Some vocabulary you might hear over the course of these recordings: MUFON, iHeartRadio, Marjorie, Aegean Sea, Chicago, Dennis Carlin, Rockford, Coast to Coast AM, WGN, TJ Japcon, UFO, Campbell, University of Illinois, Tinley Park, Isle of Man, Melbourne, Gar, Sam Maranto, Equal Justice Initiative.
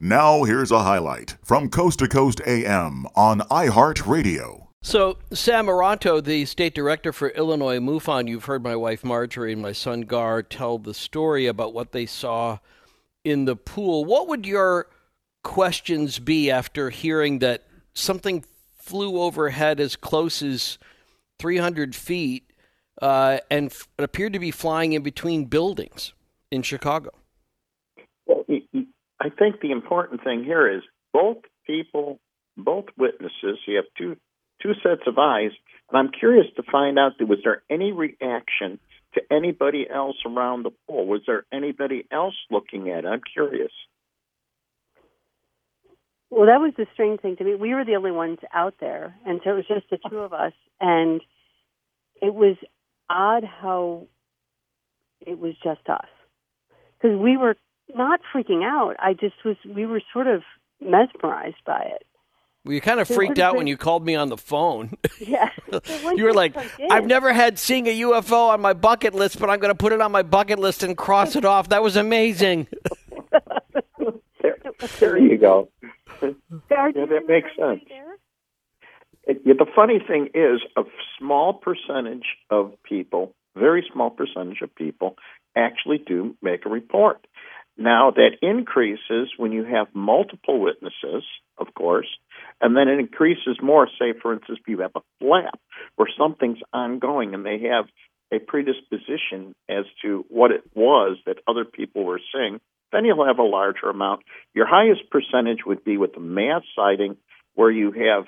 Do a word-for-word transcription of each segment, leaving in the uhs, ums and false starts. Now here's a highlight from Coast to Coast A M on iHeartRadio. So, Sam Maranto, the state director for Illinois MUFON, you've heard my wife Marjorie and my son Gar tell the story about what they saw in the pool. What would your questions be after hearing that something flew overhead as close as three hundred feet uh, and f- appeared to be flying in between buildings in Chicago? Well, I think the important thing here is both people, both witnesses, you have two Two sets of eyes, and I'm curious to find out, was there any reaction to anybody else around the pool? Was there anybody else looking at it? I'm curious. Well, that was the strange thing to me. We were the only ones out there, and so it was just the two of us, and it was odd how it was just us. Because we were not freaking out. I just was, we were sort of mesmerized by it. Well, you kind of freaked out when you called me on the phone. Yeah. You were like, I've never had seeing a U F O on my bucket list, but I'm going to put it on my bucket list and cross it off. That was amazing. there, there you go. Yeah, that makes sense. It, yeah, the funny thing is, a small percentage of people, very small percentage of people, actually do make a report. Now, that increases when you have multiple witnesses, of course, and then it increases more. Say, for instance, if you have a flap where something's ongoing and they have a predisposition as to what it was that other people were seeing, then you'll have a larger amount. Your highest percentage would be with the mass sighting, where you have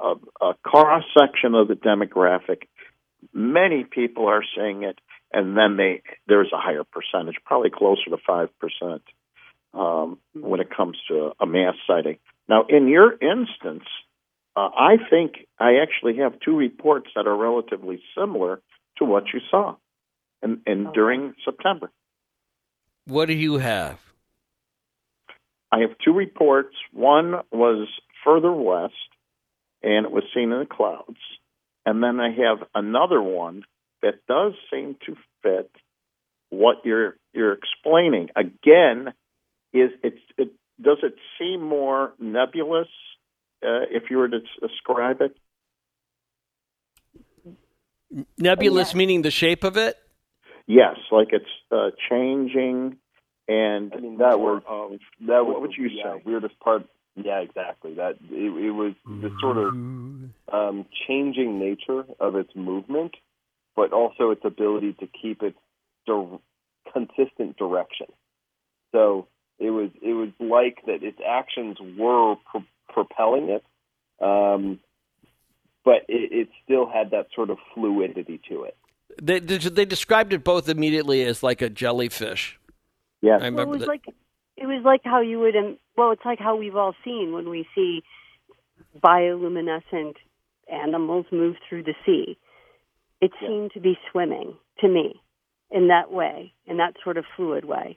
a, a cross-section of the demographic. Many people are seeing it. And then they, there's a higher percentage, probably closer to five percent um, when it comes to a mass sighting. Now, in your instance, uh, I think I actually have two reports that are relatively similar to what you saw and, and during September. What do you have? I have two reports. One was further west, and it was seen in the clouds. And then I have another one that does seem to fit what you're you're explaining. Again, is it, it does it seem more nebulous uh, if you were to describe it? Nebulous, yeah. Meaning the shape of it? Yes, like it's uh, changing. And I mean that were um, that what would you the, say? Yeah, weirdest part. Yeah, exactly. That it, it was the sort of um, changing nature of its movement, but also its ability to keep its di- consistent direction. So it was it was like that its actions were pr- propelling it, um, but it, it still had that sort of fluidity to it. They, they described it both immediately as like a jellyfish. Yeah, I remember well, it was that. like it was like how you would. Well, it's like how we've all seen when we see bioluminescent animals move through the sea. It seemed to be swimming, to me, in that way, in that sort of fluid way.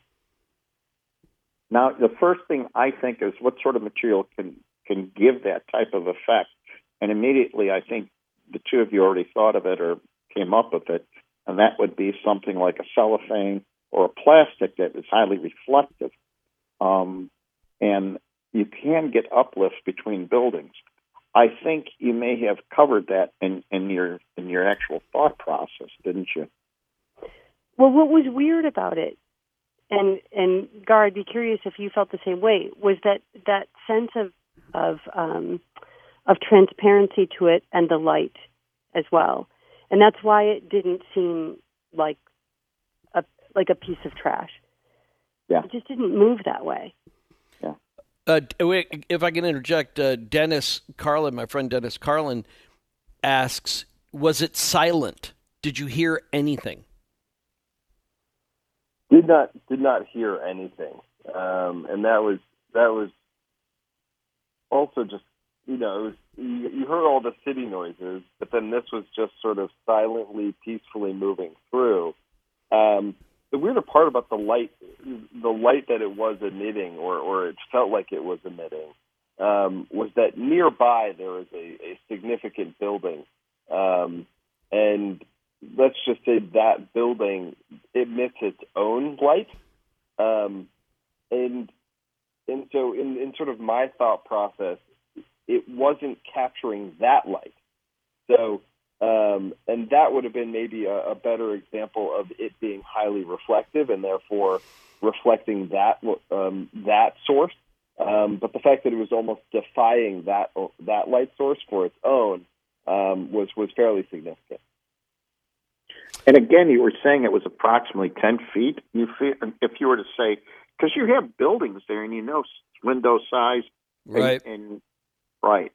Now, the first thing I think is what sort of material can, can give that type of effect. And immediately, I think the two of you already thought of it or came up with it, and that would be something like a cellophane or a plastic that is highly reflective. Um, and you can get uplifts between buildings. I think you may have covered that in, in your in your actual thought process, didn't you? Well, what was weird about it, and and Gar, I'd be curious if you felt the same way, was that that sense of of um, of transparency to it and the light as well, and that's why it didn't seem like a like a piece of trash. Yeah, it just didn't move that way. Uh, if I can interject, uh, Dennis Carlin, my friend Dennis Carlin, asks, was it silent? Did you hear anything? Did not did not hear anything. Um, and that was that was also just, you know, it was, you, you heard all the city noises, but then this was just sort of silently, peacefully moving through. Um The weirder part about the light, the light that it was emitting, or, or it felt like it was emitting, um, was that nearby there was a, a significant building. Um, and let's just say that building emits its own light. Um, and And so in, in sort of my thought process, it wasn't capturing that light. So, um, and that would have been maybe a, a better example of it being highly reflective and therefore reflecting that um, that source. Um, but the fact that it was almost defying that that light source for its own um, was was fairly significant. And again, you were saying it was approximately ten feet. You feel, if you were to say, because you have buildings there, and you know window size, right? And, and right.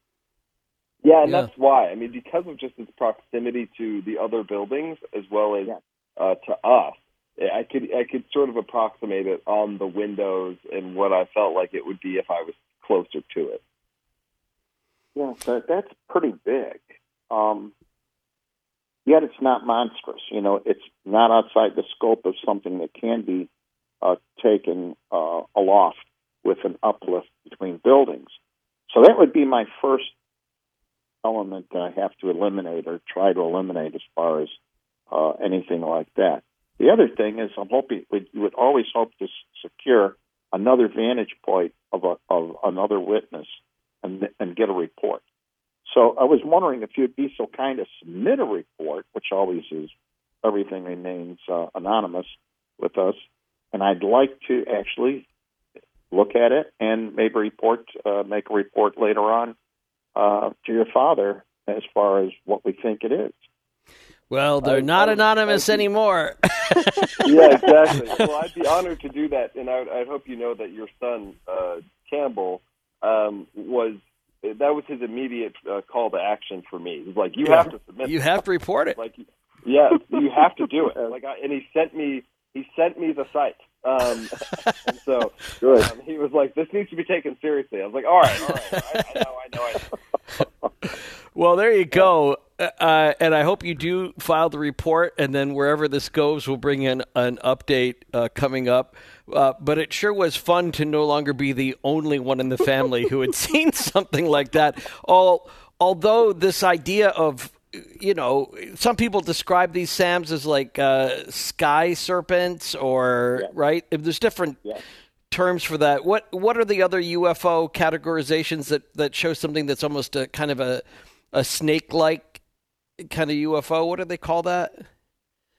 Yeah, and yeah. that's why. I mean, because of just its proximity to the other buildings as well as yeah. uh, to us, I could I could sort of approximate it on the windows and what I felt like it would be if I was closer to it. Yeah, so that's pretty big. Um, yet it's not monstrous. You know, it's not outside the scope of something that can be uh, taken uh, aloft with an uplift between buildings. So that would be my first element that I have to eliminate or try to eliminate as far as uh, anything like that. The other thing is, I'm hoping you would always hope to secure another vantage point of a, of another witness and, and get a report. So I was wondering if you'd be so kind to submit a report, which always is everything remains uh, anonymous with us, and I'd like to actually look at it and maybe report, uh, make a report later on uh, to your father as far as what we think it is. Well, they're I, not I, anonymous I, I, anymore. Yeah, exactly. Well, I'd be honored to do that, and I, I hope you know that your son, uh, Campbell, um, was that was his immediate uh, call to action for me. He was like, "You yeah. have to submit. You have to report it." Like, yeah, you have to do it. Like, I, and he sent me, he sent me the site. Um, and so good. Um, he was like, "This needs to be taken seriously." I was like, "All right, all right, I, I know, I know, I know." Well, there you go. Uh, and I hope you do file the report, and then wherever this goes, we'll bring in an update uh, coming up. Uh, but it sure was fun to no longer be the only one in the family who had seen something like that. All, although this idea of, you know, some people describe these SAMs as like uh, sky serpents or, yeah. right? There's different yeah. terms for that. What What are the other U F O categorizations that, that show something that's almost a kind of a, a snake-like kind of U F O? What do they call that?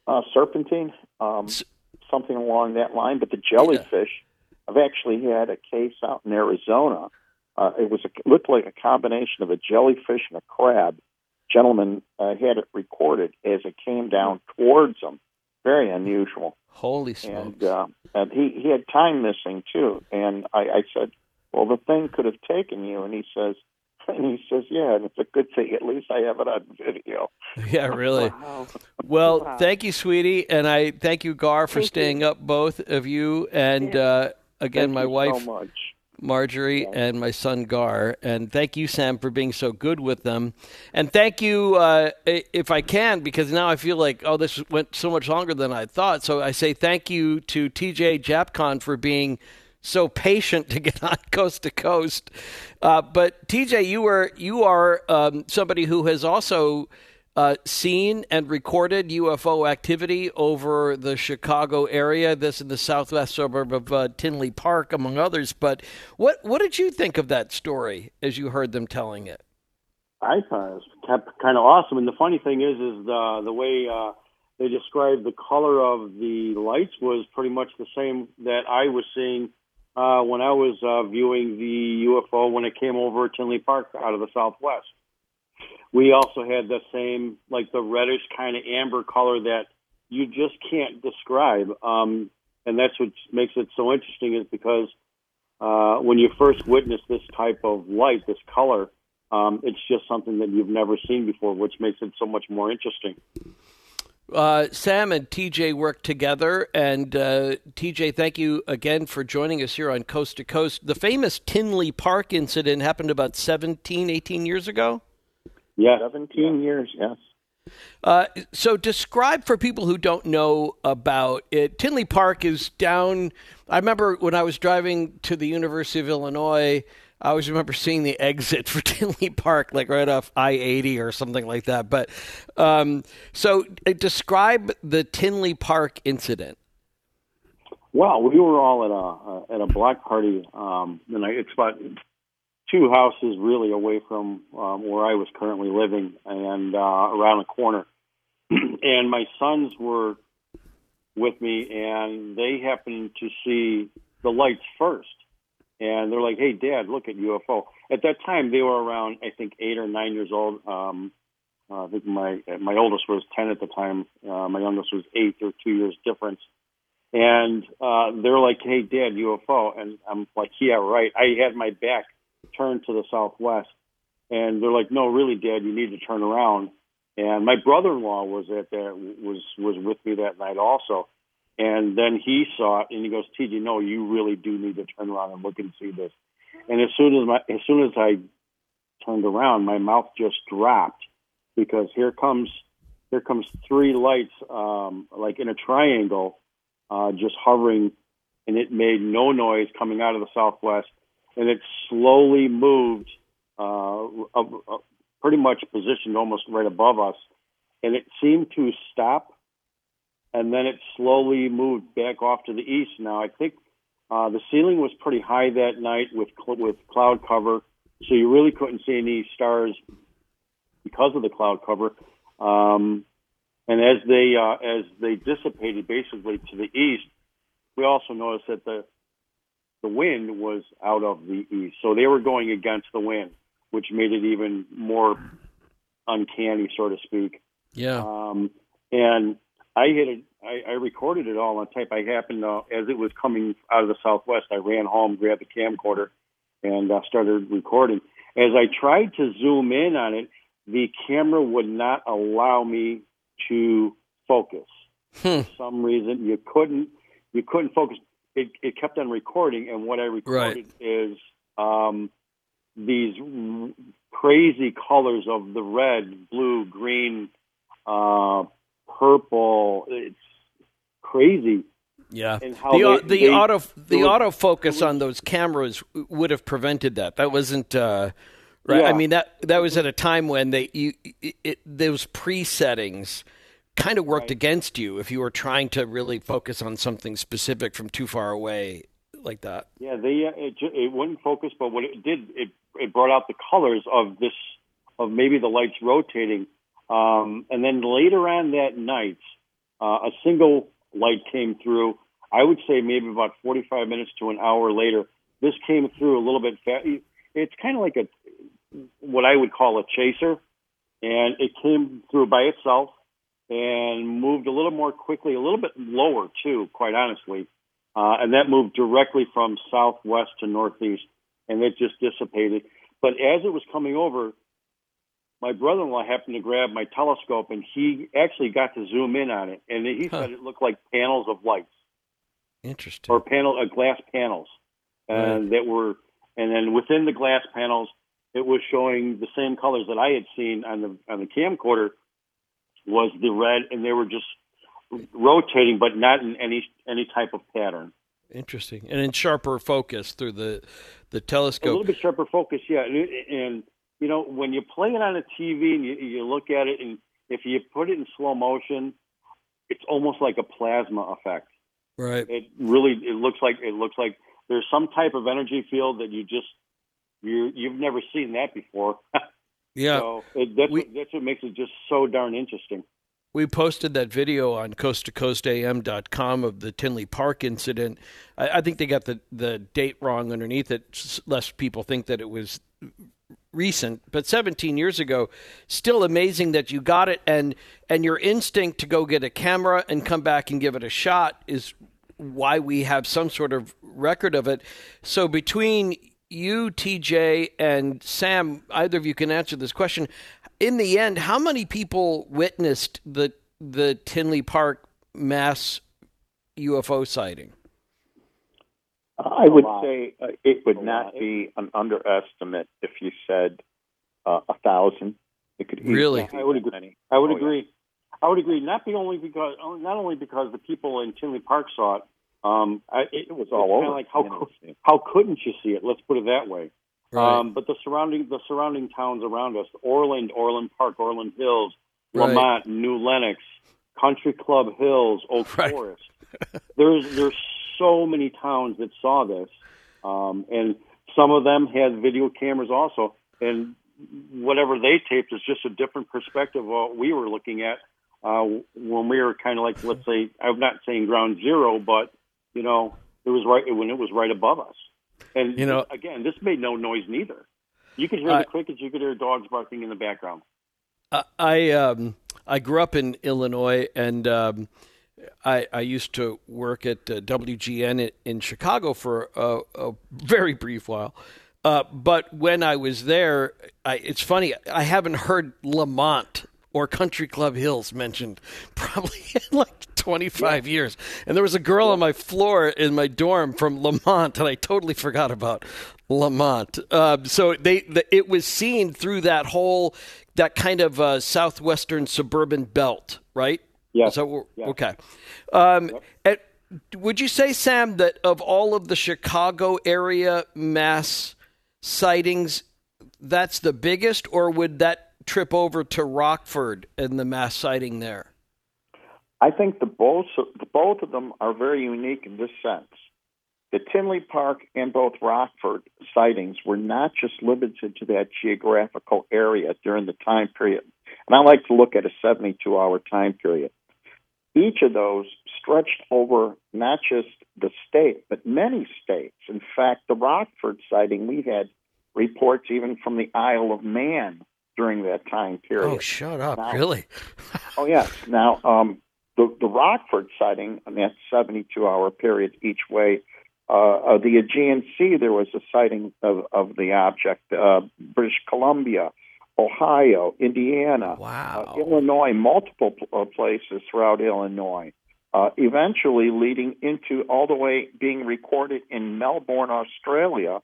Uh, serpentine, um, S- something along that line. But the jellyfish, yeah. I've actually had a case out in Arizona. Uh, it was a, looked like a combination of a jellyfish and a crab. Gentleman uh, had it recorded as it came down towards him. Very unusual. Holy smokes. And, uh, and he, he had time missing, too. And I, I said, well, the thing could have taken you. And he says, And he says, yeah, and it's a good thing. At least I have it on video. Yeah, really. Wow. Well, wow. Thank you, sweetie. And I thank you, Gar, for thank staying you. up, both of you. And, uh, again, thank my wife, so Marjorie, yeah. and my son, Gar. And thank you, Sam, for being so good with them. And thank you, uh, if I can, because now I feel like, oh, this went so much longer than I thought. So I say thank you to T J Japcon for being so patient to get on Coast to Coast. Uh, but T J, you were you are um, somebody who has also uh, seen and recorded U F O activity over the Chicago area, this in the southwest suburb of uh, Tinley Park, among others. But what, what did you think of that story as you heard them telling it? I thought it was kind of awesome. And the funny thing is, is the, the way uh, they described the color of the lights was pretty much the same that I was seeing Uh, when I was uh, viewing the U F O when it came over Tinley Park out of the southwest. We also had the same, like the reddish kind of amber color that you just can't describe. Um, and that's what makes it so interesting is because uh, when you first witness this type of light, this color, um, it's just something that you've never seen before, which makes it so much more interesting. Uh, Sam and T J worked together, and uh, T J, thank you again for joining us here on Coast to Coast. The famous Tinley Park incident happened about seventeen, eighteen years ago? Yeah, seventeen yeah. years, yes. Uh, so describe for people who don't know about it. Tinley Park is down, I remember when I was driving to the University of Illinois, I always remember seeing the exit for Tinley Park, like right off I eighty or something like that. But um, so uh, describe the Tinley Park incident. Well, we were all at a uh, at a block party, um, and I, it's about two houses really away from um, where I was currently living, and uh, around the corner. And my sons were with me, and they happened to see the lights first. And they're like, "Hey, Dad, look at U F O." At that time, they were around, I think, eight or nine years old. Um, uh, I think my my oldest was ten at the time. Uh, my youngest was eight, or two years difference. And uh, they're like, "Hey, Dad, U F O." And I'm like, "Yeah, right." I had my back turned to the southwest. And they're like, "No, really, Dad, you need to turn around." And my brother-in-law was at that was was with me that night also, and then he saw it, and he goes, "T J, no, you really do need to turn around and look and see this." And as soon as my as soon as I turned around, my mouth just dropped, because here comes here comes three lights um, like in a triangle, uh, just hovering, and it made no noise coming out of the southwest, and it slowly moved. Uh, up, up, pretty much positioned almost right above us, and it seemed to stop, and then it slowly moved back off to the east. Now, I think uh, the ceiling was pretty high that night with cl- with cloud cover, so you really couldn't see any stars because of the cloud cover. Um, and as they uh, as they dissipated basically to the east, we also noticed that the the wind was out of the east, so they were going against the wind, which made it even more uncanny, so to speak. Yeah. Um, and I hit it. I, I recorded it all on tape. I happened uh, as it was coming out of the southwest, I ran home, grabbed the camcorder, and uh, started recording. As I tried to zoom in on it, the camera would not allow me to focus. Hmm. For some reason, you couldn't. You couldn't focus. It, it kept on recording, and what I recorded right. is. Um, these crazy colors of the red, blue, green, uh, purple. It's crazy. Yeah. And how the they, the they, auto the autofocus on those cameras would have prevented that. That wasn't uh, right. Yeah. I mean that that was at a time when they you it, it, those pre-settings kind of worked right. against you if you were trying to really focus on something specific from too far away. Like that. Yeah, they uh, it, it wouldn't focus, but what it did, it it brought out the colors of this, of maybe the lights rotating. Um, and then later on that night, uh, a single light came through. I would say maybe about forty-five minutes to an hour later, this came through a little bit fast. It's kind of like a what I would call a chaser, and it came through by itself and moved a little more quickly, a little bit lower too, quite honestly. Uh, and that moved directly from southwest to northeast, and it just dissipated. But as it was coming over, my brother-in-law happened to grab my telescope, and he actually got to zoom in on it. And he huh. said it looked like panels of lights. Interesting. Or panel, uh, glass panels. Uh, right. that were, and then within the glass panels, it was showing the same colors that I had seen on the on the camcorder was the red, and they were just rotating, but not in any any type of pattern. Interesting. And in sharper focus through the the telescope. A little bit sharper focus, yeah. And, and you know, when you play it on a T V and you, you look at it, and if you put it in slow motion, it's almost like a plasma effect. Right. It really it looks like it looks like there's some type of energy field that you just you you've never seen that before. Yeah. So it, that's we, what, that's what makes it just so darn interesting. We posted that video on coast to coast a m dot com of the Tinley Park incident. I, I think they got the, the date wrong underneath it, lest people think that it was recent. But seventeen years ago, still amazing that you got it. And, and your instinct to go get a camera and come back and give it a shot is why we have some sort of record of it. So between you, T J, and Sam, either of you can answer this question. In the end, how many people witnessed the the Tinley Park mass U F O sighting? I would say uh, it would not be an underestimate if you said uh, a thousand. It could really. I would agree. I would oh, agree. Yeah. I would agree. Not the only because not only because the people in Tinley Park saw it. Um, I, it, it was all over. Like how yeah. could, how couldn't you see it? Let's put it that way. Right. Um, but the surrounding the surrounding towns around us, Orland, Orland Park, Orland Hills, right. Lamont, New Lenox, Country Club Hills, Oak right. Forest. There's there's so many towns that saw this, um, and some of them had video cameras also, and whatever they taped is just a different perspective of what we were looking at uh, when we were kind of like, let's say, I'm not saying ground zero, but, you know, it was right when it was right above us. And, you know, again, this made no noise neither. You could hear I, the crickets, you could hear dogs barking in the background. I I, um, I grew up in Illinois, and um, I, I used to work at uh, W G N in, in Chicago for a, a very brief while. Uh, but when I was there, I, it's funny, I haven't heard Lamont or Country Club Hills mentioned probably in like twenty-five yeah. years. And there was a girl yeah. on my floor in my dorm from Lamont, and I totally forgot about Lamont. Uh, so they, the, it was seen through that whole, that kind of uh, southwestern suburban belt, right? Yeah. So, yeah. Okay. Um, yeah. And would you say, Sam, that of all of the Chicago area mass sightings, that's the biggest, or would that trip over to Rockford and the mass sighting there? I think the both the both of them are very unique in this sense. The Tinley Park and both Rockford sightings were not just limited to that geographical area during the time period. And I like to look at a seventy-two hour time period. Each of those stretched over not just the state, but many states. In fact, the Rockford sighting, we had reports even from the Isle of Man during that time period. Oh, shut up, now, really? Oh, yes. Now, um, the, the Rockford sighting, and that seventy-two hour period each way, uh, the Aegean Sea, there was a sighting of, of the object, uh, British Columbia, Ohio, Indiana, wow. uh, Illinois, multiple uh, places throughout Illinois, uh, eventually leading into all the way being recorded in Melbourne, Australia,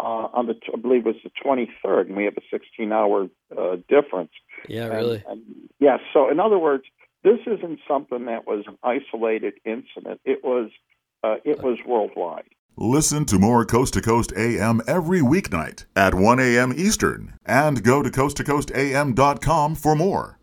uh, on the I believe it was the twenty-third, and we have a sixteen hour uh, difference. Yeah, and, really. And, yeah, so in other words, this isn't something that was an isolated incident. It was uh, it was worldwide. Listen to more Coast to Coast A M every weeknight at one a.m. Eastern and go to coast to coast a m dot com for more.